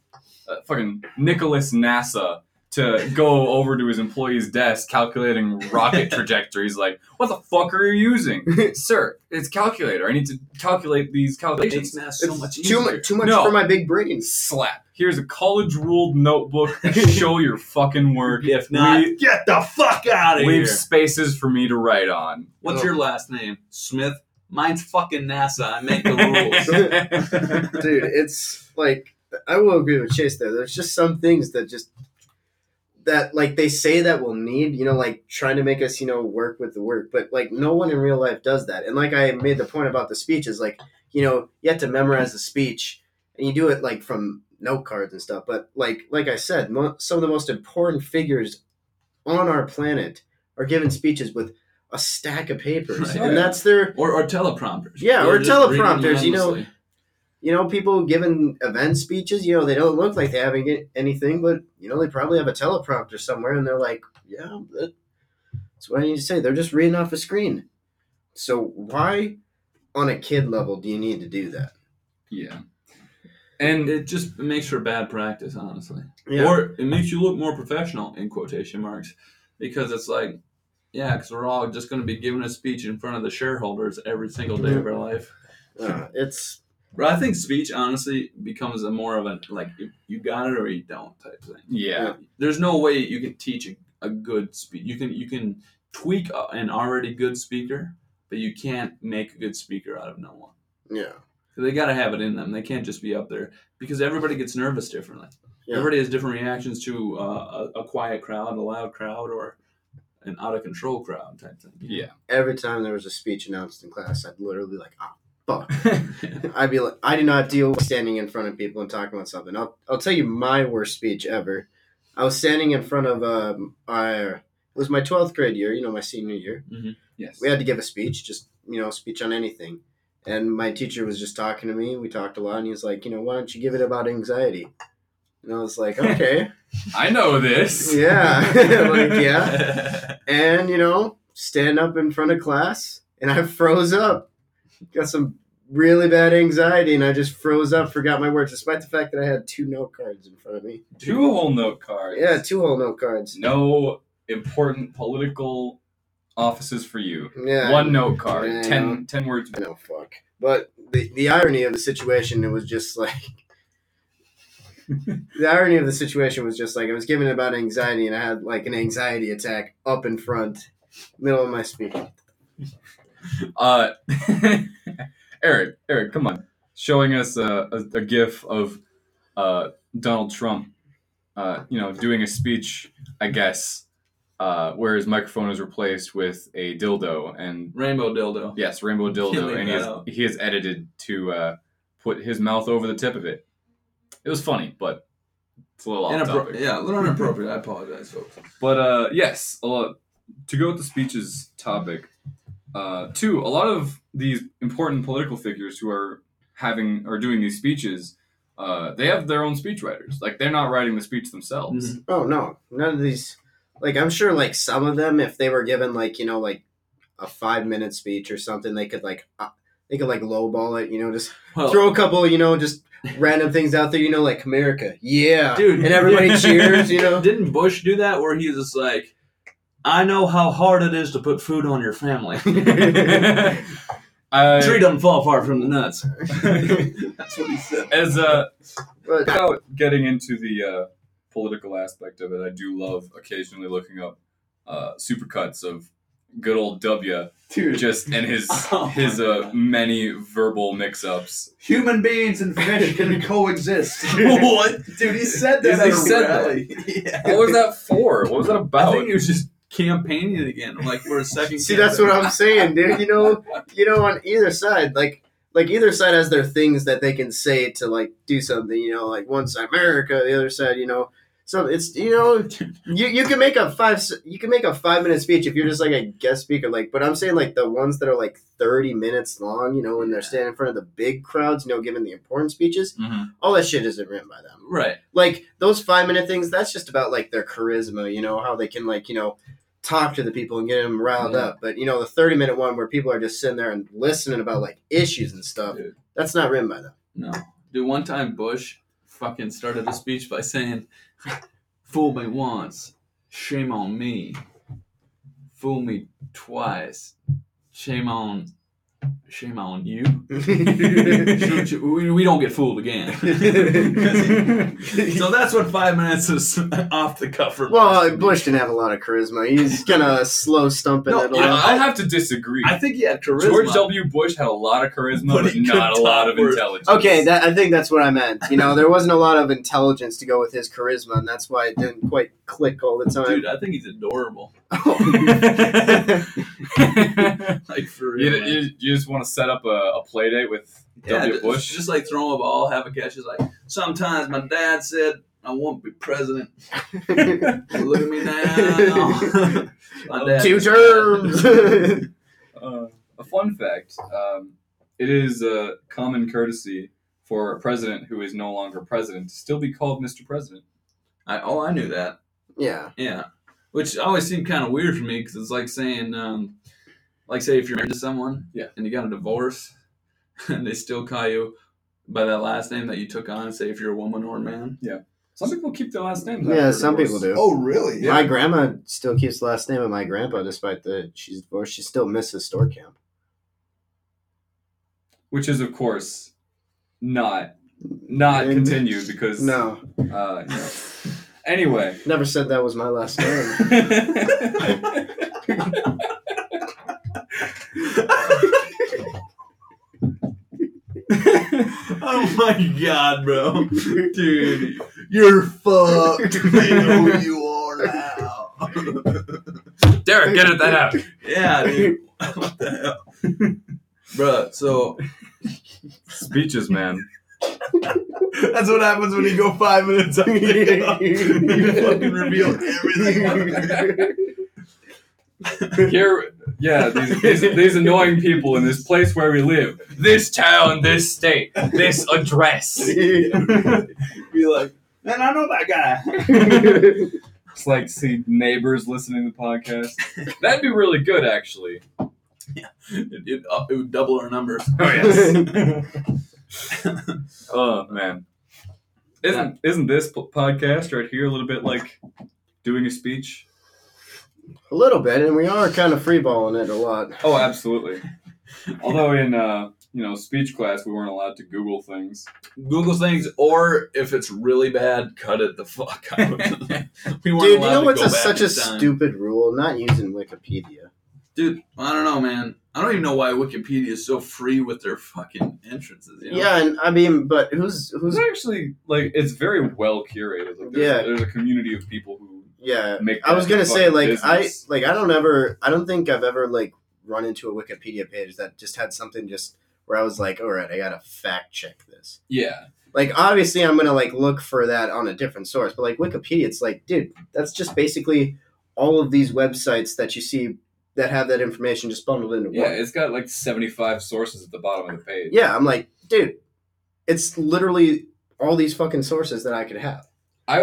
fucking Nicholas NASA to go over to his employee's desk calculating rocket trajectories like, what the fuck are you using? Sir, it's calculator. I need to calculate these calculations. It's so much easier. Too much for my big brain. Slap. Here's a college-ruled notebook. Show your fucking work. If not, get the fuck out of here. Leave spaces for me to write on. What's your last name? Smith? Mine's fucking NASA. I make the rules. Dude, it's like, I will agree with Chase there. There's just some things that just... that like they say that we'll need, you know, like trying to make us, you know, work with the work, but like no one in real life does that. And like I made the point about the speeches, like, you know, you have to memorize the speech and you do it like from note cards and stuff. But like I said, some of the most important figures on our planet are given speeches with a stack of papers, right. And that's their or teleprompters. Yeah, or teleprompters, you know. You know, people giving event speeches, you know, they don't look like they have anything, but, you know, they probably have a teleprompter somewhere, and they're like, yeah, that's what I need to say. They're just reading off a screen. So why, on a kid level, do you need to do that? Yeah. And it just makes for bad practice, honestly. Yeah. Or it makes you look more professional, in quotation marks, because it's like, yeah, because we're all just going to be giving a speech in front of the shareholders every single day of our life. It's... But I think speech, honestly, becomes a more of a, like, you got it or you don't type thing. Yeah. There's no way you can teach a good speech. You can tweak an already good speaker, but you can't make a good speaker out of no one. Yeah. They got to have it in them. They can't just be up there because everybody gets nervous differently. Yeah. Everybody has different reactions to a quiet crowd, a loud crowd, or an out-of-control crowd type thing. Yeah. Every time there was a speech announced in class, I'd literally be like, fuck. I'd be like, I do not deal with standing in front of people and talking about something. I'll tell you my worst speech ever. I was standing in front of it was my 12th grade year, you know, my senior year. Mm-hmm. Yes. We had to give a speech, just, you know, speech on anything. And my teacher was just talking to me. We talked a lot, and he was like, you know, why don't you give it about anxiety? And I was like, okay. I know this. Yeah. Like, yeah. And, you know, stand up in front of class, and I froze up. Got some really bad anxiety, and I just froze up, forgot my words, despite the fact that I had 2 note cards in front of me. 2 whole note cards? Yeah, 2 whole note cards. No important political offices for you. Yeah, 1 note card, yeah, 10 words. I know, fuck. But the irony of the situation, it was just like... The irony of the situation was just like, I was given about anxiety, and I had like an anxiety attack up in front, middle of my speech. Eric, come on. Showing us a GIF of Donald Trump, you know, doing a speech, I guess, where his microphone is replaced with a dildo. And rainbow dildo. Yes, rainbow dildo. Killing and he has edited to put his mouth over the tip of it. It was funny, but it's a little off topic. Yeah, a little inappropriate. I apologize, folks. But yes, to go with the speeches topic, a lot of these important political figures who are doing these speeches, they have their own speech writers. Like, they're not writing the speech themselves. Mm-hmm. Oh no, none of these. Like, I'm sure, like, some of them, if they were given, like, you know, like a 5-minute speech or something, they could like lowball it. You know, just throw a couple. You know, just random things out there. You know, like America. Yeah, dude, and everybody cheers. You know, didn't Bush do that where he was just like, I know how hard it is to put food on your family. The tree doesn't fall far from the nuts. That's what he said. Without getting into the political aspect of it, I do love occasionally looking up supercuts of good old W, dude. Just and his many verbal mix-ups. Human beings and fish can coexist. What, dude? He said that. He said that. Yeah. What was that for? What was that about? I think he was just campaigning again, like for a second. See, campaign. That's what I'm saying, dude. You know, on either side, like either side has their things that they can say to like do something. You know, like one side America, the other side, you know. So it's, you know, you can make a 5-minute speech if you're just like a guest speaker, like. But I'm saying like the ones that are like 30 minutes long, you know, when they're standing in front of the big crowds, you know, giving the important speeches, mm-hmm. all that shit isn't written by them, right? Like those 5-minute things, that's just about like their charisma, you know, how they can like, you know, talk to the people and get them riled up. But you know, the 30-minute one where people are just sitting there and listening about like issues and stuff, dude. That's not written by them. No, dude. One time Bush fucking started a speech by saying, "Fool me once, shame on me. Fool me twice, shame on you." We don't get fooled again. So that's what 5 minutes is off the cuff for. Well, Bush didn't have a lot of charisma. He's kind of slow stumping. No, I have to disagree. I think he had charisma. George W. Bush had a lot of charisma, but not a lot of intelligence. Okay, I think that's what I meant. You know, there wasn't a lot of intelligence to go with his charisma, and that's why it didn't quite click all the time. Dude, I think he's adorable. Like, for real. You just want to set up a play date with W. Bush? Just like throw a ball, have a catch. It's like, sometimes my dad said I won't be president. Look at me now. My dad 2 terms. A fun fact, it is a common courtesy for a president who is no longer president to still be called Mr. President. I knew that. Yeah. Yeah. Which always seemed kind of weird for me, because it's like saying, say if you're married to someone, yeah, and you got a divorce, and they still call you by that last name that you took on, say if you're a woman or a man. Yeah. Some people keep their last names. Yeah, some divorce. People do. Oh, really? Yeah. My grandma still keeps the last name of my grandpa, despite that she's divorced. She's still Mrs. Storkamp. Which is, of course, not continued, because... No. You know. Anyway. Never said that was my last name. Oh my god, bro. Dude, you're fucked. They know who you are now. Derek, get that out. Yeah, dude. What the hell? Bro, so... Speeches, man. That's what happens when you go 5 minutes on the You fucking reveal everything. Here, yeah, these annoying people in this place where we live, this town, this state, this address. Be like, man, I know that guy. It's like, see neighbors listening to the podcast. That'd be really good, actually. Yeah, it would double our numbers. Oh yes. Oh man, isn't this podcast right here a little bit like doing a speech? A little bit, and we are kind of freeballing it a lot. Oh, absolutely. Although in speech class, we weren't allowed to Google things. Google things, or if it's really bad, cut it the fuck out. We weren't allowed to go back in time. Dude, you know what's such a stupid rule? Not using Wikipedia. Dude, I don't know, man. I don't even know why Wikipedia is so free with their fucking entrances. You know? Yeah, and I mean, but who's actually like? It's very well curated. Like, there's a community of people who. Yeah, I was gonna say like business. I don't think I've ever like run into a Wikipedia page that just had something just where I was like, all right, I gotta fact check this. Yeah, like obviously I'm gonna like look for that on a different source, but like Wikipedia, it's like, dude, that's just basically all of these websites that you see that have that information just bundled into one. Yeah, it's got like 75 sources at the bottom of the page. Yeah, I'm like, dude, it's literally all these fucking sources that I could have. I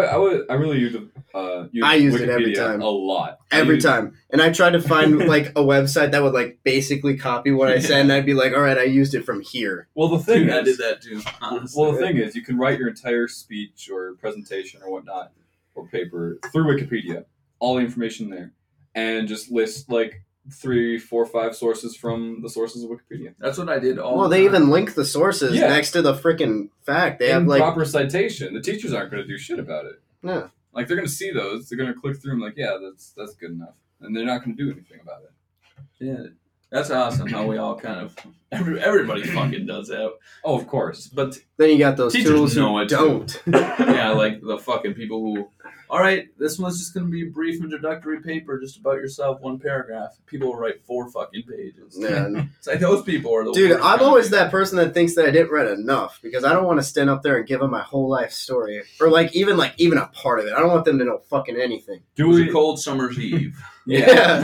really use it every time. A lot. Every time. And I tried to find like a website that would like basically copy what I said, and I'd be like, all right, I used it from here. Well, the thing is, I did that too, honestly. Well, the thing is, you can write your entire speech or presentation or whatnot or paper through Wikipedia, all the information there, and just list like 3, 4, 5 sources from the sources of Wikipedia. That's what I did all the time. Well, they even link the sources next to the freaking fact. They have like proper citation. The teachers aren't going to do shit about it. No. Like, they're going to see those. They're going to click through and like, yeah, that's good enough. And they're not going to do anything about it. Yeah. That's awesome how we all kind of... Everybody fucking does that. Oh, of course. But then you got those tools who don't. Yeah, like the fucking people who... All right, this one's just going to be a brief introductory paper just about yourself, one paragraph. People will write 4 fucking pages. Yeah. It's like those people are the dude, worst. Dude, I'm always that person that thinks that I didn't read enough because I don't want to stand up there and give them my whole life story. Or even a part of it. I don't want them to know fucking anything. It was a cold summer's eve. Yeah.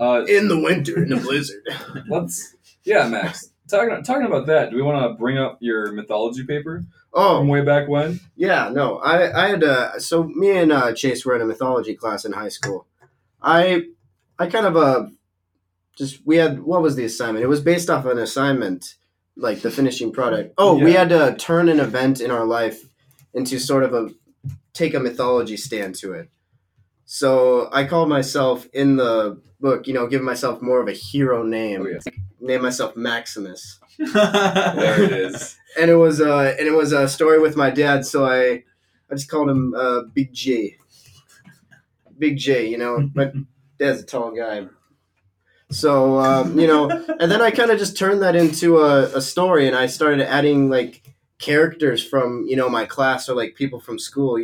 In the winter, in the blizzard. Max. Talking about that, do we want to bring up your mythology paper? Oh, from way back when? Yeah, no. I had so me and Chase were in a mythology class in high school. I kind of we had, what was the assignment? It was based off an assignment, like the finishing product. Oh, yeah. We had to turn an event in our life into sort of take a mythology stand to it. So I called myself in the book, give myself more of a hero name. Oh, yes. Name myself Maximus. There it is. And it was a story with my dad, so I just called him Big J. Big J, my dad's a tall guy. So, and then I kind of just turned that into a story, and I started adding like characters from, my class or like people from school,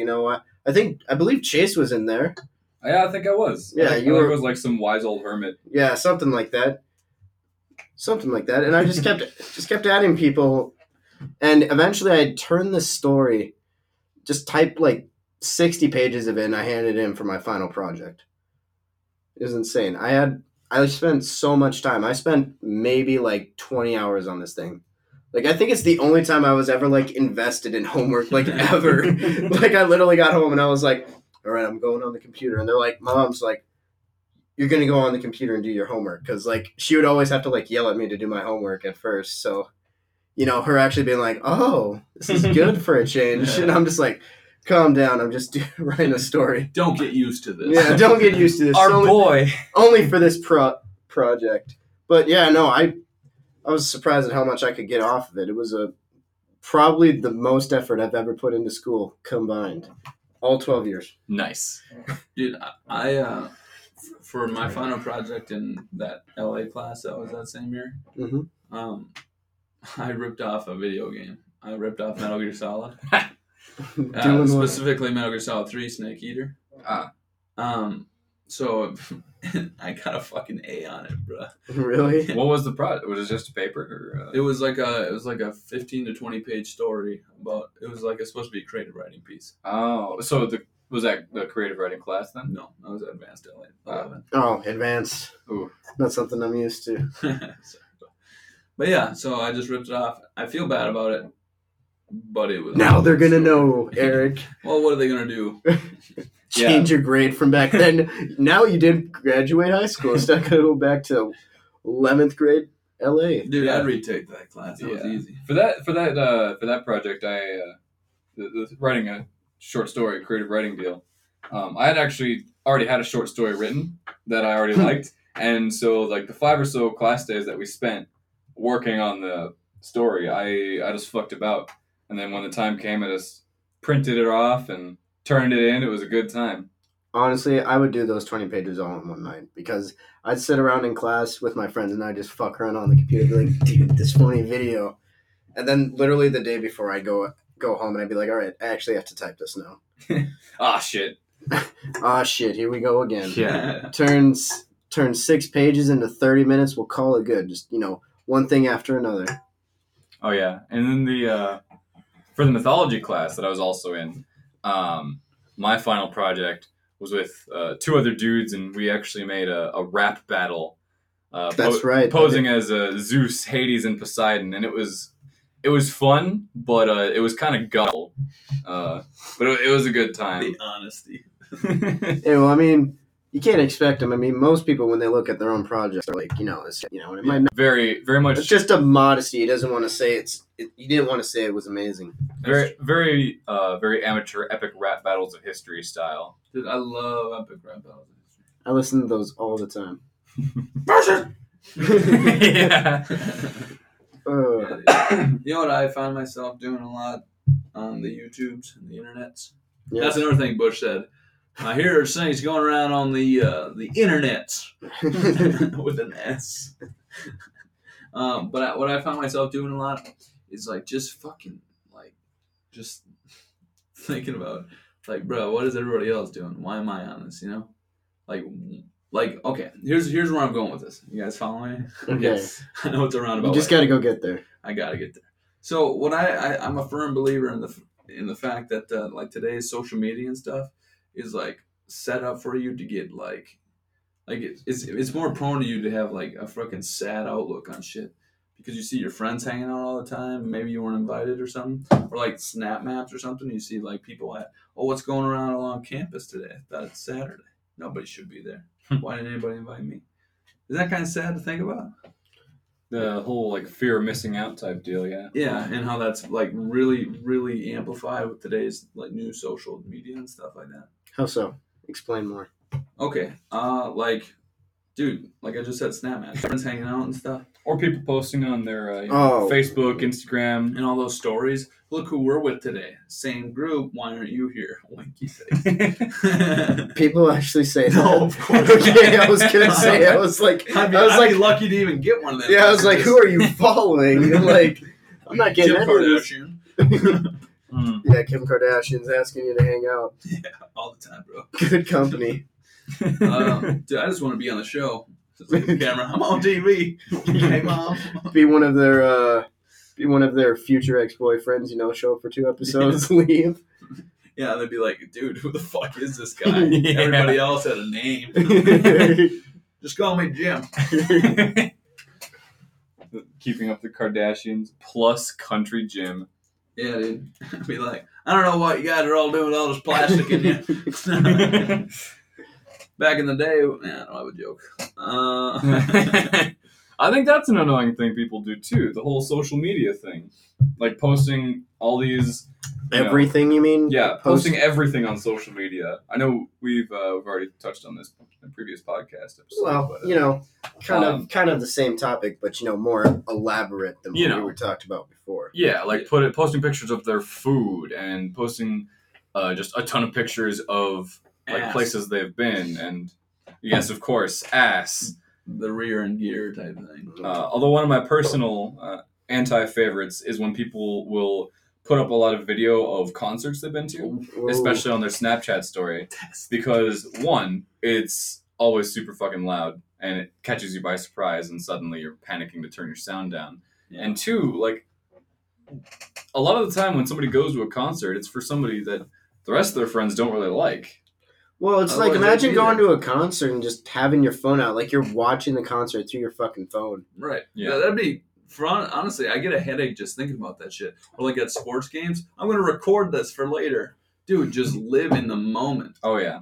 I believe Chase was in there. Yeah, I think I was. Yeah, I was like some wise old hermit. Yeah, something like that. And I just kept adding people, and eventually I turned this story, just typed like 60 pages of it, and I handed it in for my final project. It was insane. I spent so much time. I spent maybe like 20 hours on this thing. Like, I think it's the only time I was ever, like, invested in homework, like, ever. Like, I literally got home, and I was like, all right, I'm going on the computer. And they're like, Mom's like, you're going to go on the computer and do your homework. Because, like, she would always have to, like, yell at me to do my homework at first. So, her actually being like, oh, this is good for a change. And I'm just like, calm down. I'm just writing a story. Don't get used to this. Yeah, don't get used to this. Our boy. Only for this project. But, yeah, no, I was surprised at how much I could get off of it. It was probably the most effort I've ever put into school combined, all 12 years. Nice. Dude, I for my final project in that LA class that was that same year, mm-hmm. I ripped off a video game. I ripped off Metal Gear Solid, specifically Metal Gear Solid 3 Snake Eater. So I got a fucking A on it, bro. Really? What was the product? Was it just a paper? Or It was like a 15 to 20 page story about. It was supposed to be a creative writing piece. Oh, so the Was that the creative writing class then? No, I was advanced LA. Advanced. Ooh. Not something I'm used to. Sorry. But yeah, so I just ripped it off. I feel bad about it, but it was... Now they're going to know, Eric. Well, what are they going to do? Change your grade from back then. Now you did graduate high school. It's not going to go back to 11th grade LA. Dude, I'd retake that class. It was easy. For that project, I... writing a short story, creative writing deal. I had actually already had a short story written that I already liked, and so like the 5 or so class days that we spent working on the story, I just fucked about, and then when the time came, I just printed it off and turned it in. It was a good time. Honestly, I would do those 20 pages all in one night, because I'd sit around in class with my friends and I'd just fuck around on the computer, be like, dude, this funny video, and then literally the day before I'd go home and I'd be like, all right, I actually have to type this now. Ah, shit. Here we go again. Yeah. Turn 6 pages into 30 minutes. We'll call it good. Just, one thing after another. Oh, yeah. And then for the mythology class that I was also in, my final project was with 2 other dudes, and we actually made a rap battle. That's right. Posing as Zeus, Hades, and Poseidon. And it was fun, but it was kind of guttural. But it was a good time. The honesty. You can't expect them. Most people, when they look at their own projects, are like, it might not. Very, very much. It's just a modesty. He doesn't want to say you didn't want to say it was amazing. Very, very, very amateur epic rap battles of history style. Dude, I love epic rap battles of history. I listen to those all the time. Yeah. You know what I found myself doing a lot on the YouTubes and the internets? Yes. That's another thing Bush said. I hear things going around on the internets with an S. But what I found myself doing a lot is like just fucking like just thinking about like, bro, what is everybody else doing? Why am I on this? Like, okay, here's where I'm going with this. You guys follow me? Okay. Yes. I know it's a roundabout. You just got to go get there. I got to get there. So what I'm a firm believer in the fact that like today's social media and stuff is like set up for you to get like it's more prone to you to have like a fucking sad outlook on shit, because you see your friends hanging out all the time. Maybe you weren't invited or something, or like snap maps or something. You see like people at, oh, what's going around along campus today? I thought it's Saturday. Nobody should be there. Why didn't anybody invite me? Is that kind of sad to think about? The whole like fear of missing out type deal, yeah. Yeah, and how that's like really, really amplified with today's like new social media and stuff like that. How so? Explain more. Okay, like I just said, Snap Match, friends hanging out and stuff, or people posting on their Facebook, Instagram, and all those stories. Look who we're with today. Same group. Why aren't you here? Winky face. People actually say that. No, of course. Okay, I was gonna say. I was like, I'd be lucky to even get one of them. Yeah, I was like, who are you following? And like, I'm not getting any of this. Kim Kardashian. Yeah, Kim Kardashian's asking you to hang out. Yeah, all the time, bro. Good company. Dude, I just want to be on the show. Just look at the camera. I'm on TV. Hey, mom. Be one of their future ex-boyfriends, show up for 2 episodes, leave. Yeah, they'd be like, dude, who the fuck is this guy? Yeah. Everybody else had a name. Just call me Jim. Keeping Up the Kardashians plus Country Jim. Yeah, dude. I'd be like, I don't know what you guys are all doing with all this plastic in you. Back in the day, I don't have a joke. I think that's an annoying thing people do too. The whole social media thing, like posting all these everything. You mean? Yeah, posting everything on social media. I know we've already touched on this in a previous podcast episode. Well, but, kind of the same topic, but more elaborate than what we were talked about before. Yeah, like posting pictures of their food and posting just a ton of pictures of like ass. Places they've been, and yes, of course, ass. The rear and gear type thing. Although one of my personal anti-favorites is when people will put up a lot of video of concerts they've been to, especially on their Snapchat story, because one, it's always super fucking loud and it catches you by surprise and suddenly you're panicking to turn your sound down. Yeah. And two, like a lot of the time when somebody goes to a concert, it's for somebody that the rest of their friends don't really like. Well, it's like, imagine going to a concert and just having your phone out. Like, you're watching the concert through your fucking phone. Right. Yeah, that'd be... Honestly, I get a headache just thinking about that shit. Or like at sports games, I'm going to record this for later. Dude, just live in the moment. Oh, yeah.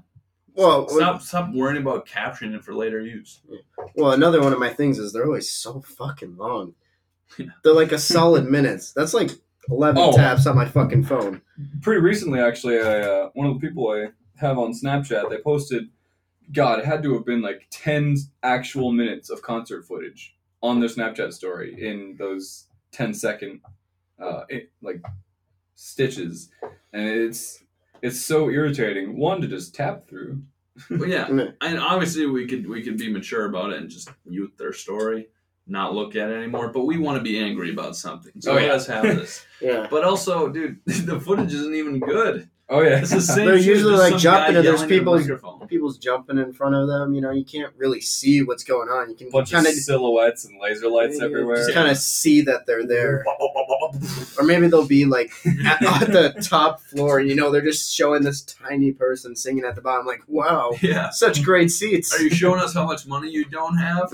Well, stop worrying about captioning it for later use. Well, another one of my things is they're always so fucking long. Yeah. They're like a solid minutes. That's like 11 taps on my fucking phone. Pretty recently, actually, I one of the people I have on Snapchat, they posted, God, it had to have been like 10 actual minutes of concert footage on their Snapchat story in those 10-second stitches. And it's so irritating, one, to just tap through. Well, yeah, and obviously we could be mature about it and just mute their story, not look at it anymore, but we want to be angry about something. So let us have this. Yeah. But also, dude, the footage isn't even good. Oh, yeah. It's the same. They're usually like jumping, and there's people's jumping in front of them. You know, you can't really see what's going on. You can kind of silhouettes and laser lights everywhere. Just kind of see that they're there. Or maybe they'll be like at the top floor, and you know, they're just showing this tiny person singing at the bottom. Like, wow, yeah, such great seats. Are you showing us how much money you don't have?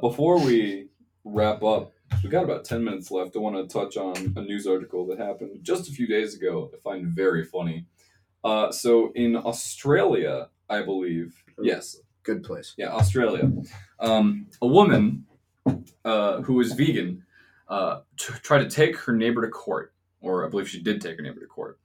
Before we wrap up, we got about 10 minutes left. I want to touch on a news article that happened just a few days ago. I find very funny. So in Australia, I believe, yes, good place. Yeah, Australia. A woman who was vegan tried to take her neighbor to court, or I believe she did take her neighbor to court,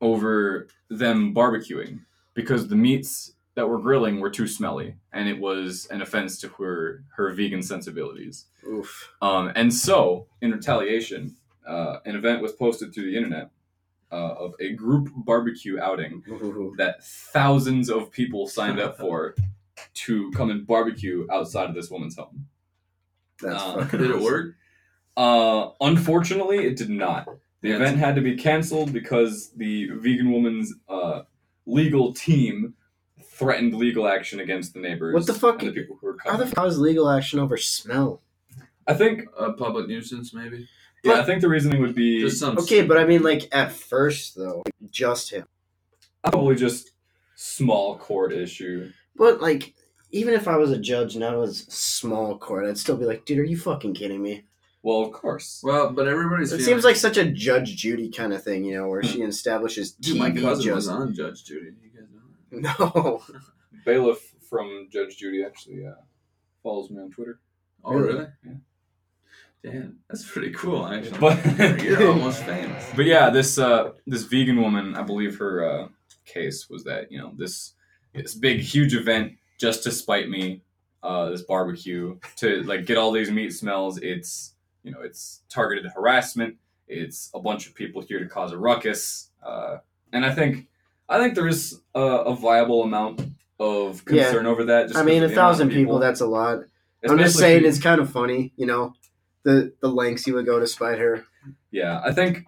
over them barbecuing because the meats that were grilling were too smelly, and it was an offense to her vegan sensibilities. Oof. And so, in retaliation, an event was posted through the internet of a group barbecue outing that thousands of people signed up for to come and barbecue outside of this woman's home. That's fucking did it work? Unfortunately, it did not. The event had to be canceled because the vegan woman's legal team threatened legal action against the neighbors. What the fuck? And the people who were coming. How is legal action over smell? I think a public nuisance, maybe. Yeah, I think the reasoning would be just but I mean, like at first though, just him. Probably just small court issue. But like, even if I was a judge and I was small court, I'd still be like, dude, are you fucking kidding me? Well, of course. Well, but everybody's. It seems like such a Judge Judy kind of thing, you know, where she establishes. Dude, my cousin was on Judge Judy. You guys know. No. Bailiff from Judge Judy actually follows me on Twitter. Oh, really? Yeah. Damn, that's pretty cool, actually. But you're almost famous. But yeah, this vegan woman, I believe her case was that, you know, this big, huge event just to spite me, this barbecue, to like get all these meat smells. It's, you know, it's targeted harassment. It's a bunch of people here to cause a ruckus. And I think there is a viable amount of concern over that. Just I mean, 1,000 people, that's a lot. Especially I'm just saying it's kind of funny, you know, the lengths you would go to spite her. Yeah, I think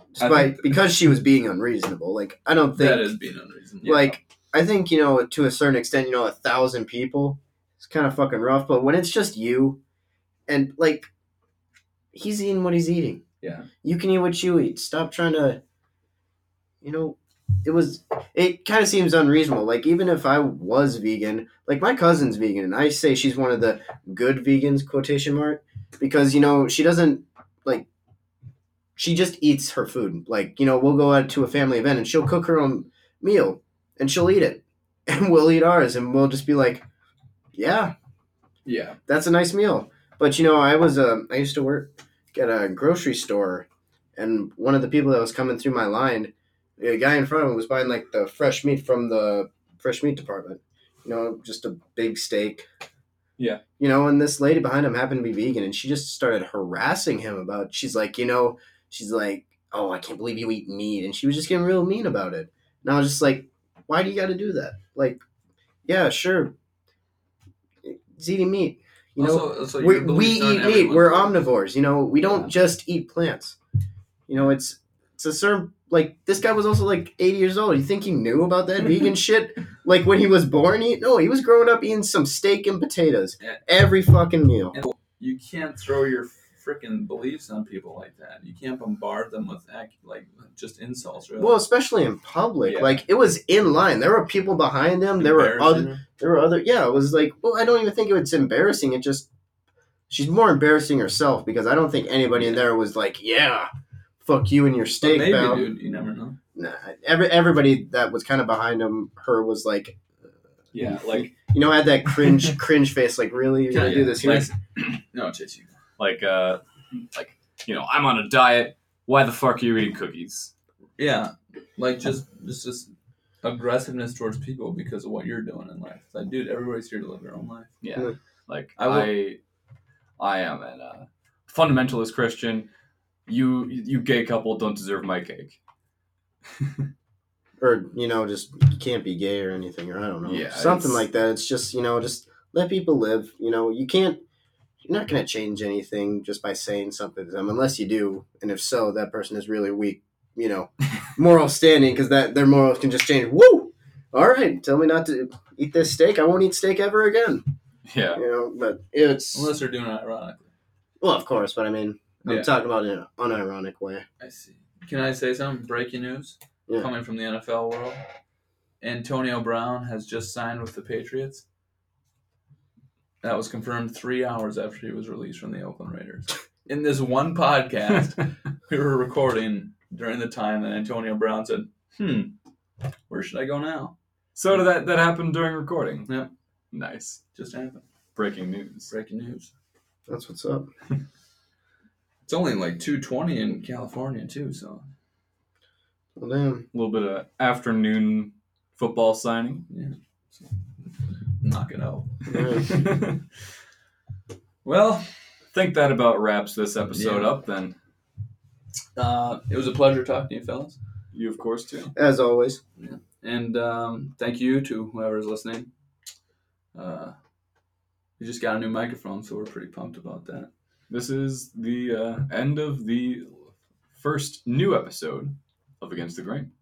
because she was being unreasonable. Like, I don't think... That is being unreasonable. Like, yeah. I think, you know, to a certain extent, you know, 1,000 people, it's kind of fucking rough. But when it's just you, and, like, he's eating what he's eating. Yeah. You can eat what you eat. Stop trying to, you know... It kind of seems unreasonable. Like, even if I was vegan, like my cousin's vegan, and I say she's one of the good vegans, quotation mark, because, you know, she doesn't, like, she just eats her food. Like, you know, we'll go out to a family event and she'll cook her own meal and she'll eat it and we'll eat ours and we'll just be like, yeah, that's a nice meal. But, you know, I used to work at a grocery store, and one of the people that was coming through my line, the guy in front of him was buying, like, the fresh meat from the fresh meat department. You know, just a big steak. Yeah. You know, and this lady behind him happened to be vegan, and she just started harassing him about, she's like, oh, I can't believe you eat meat. And she was just getting real mean about it. And I was just like, why do you got to do that? Like, yeah, sure. It's eating meat. You know, also we eat meat. We're omnivores. You know, we don't just eat plants. You know, it's a certain... Like, this guy was also, like, 80 years old. You think he knew about that vegan shit? Like, when he was born? He was growing up eating some steak and potatoes every fucking meal. And you can't throw your freaking believe some people like that. You can't bombard them with just insults, really. Well, especially in public. Yeah. Like, it was in line. There were people behind him. There were other. Yeah, it was like, well, I don't even think it's embarrassing. It just, she's more embarrassing herself, because I don't think anybody in there was like, yeah, fuck you and your steak, maybe, pal. Dude, you never know. Nah, everybody that was kind of behind him, her was like, yeah, like, you know, I had that cringe face. Like, really, you're gonna do this? Like, no, Chase, you know, I'm on a diet. Why the fuck are you eating cookies? Yeah, like just aggressiveness towards people because of what you're doing in life. It's like, dude, everybody's here to live their own life. Yeah, yeah. Like I am a fundamentalist Christian. You gay couple don't deserve my cake. Or, you know, just you can't be gay or anything, or I don't know, something like that. It's just, you know, just let people live. You know, you're not going to change anything just by saying something to them, unless you do. And if so, that person is really weak, you know, moral standing, because their morals can just change. Woo! All right, tell me not to eat this steak. I won't eat steak ever again. Yeah. You know, but unless they're doing it ironically. Well, of course, but I mean, I'm talking about it in an unironic way. I see. Can I say something? Breaking news. Yeah. Coming from the NFL world, Antonio Brown has just signed with the Patriots. That was confirmed 3 hours after he was released from the Oakland Raiders. In this one podcast, we were recording during the time that Antonio Brown said, where should I go now? So that happened during recording. Yeah. Nice. Just happened. Breaking news. That's what's up. It's only like 2:20 in California, too, so... Well, damn. A little bit of afternoon football signing. Yeah. So, knock it out. Well, I think that about wraps this episode up then. It was a pleasure talking to you fellas. You, of course, too. As always. Yeah. And thank you to whoever's listening. We just got a new microphone, so we're pretty pumped about that. This is the end of the first new episode. Up Against the Grain.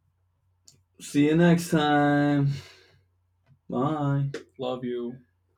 See you next time. Bye. Love you.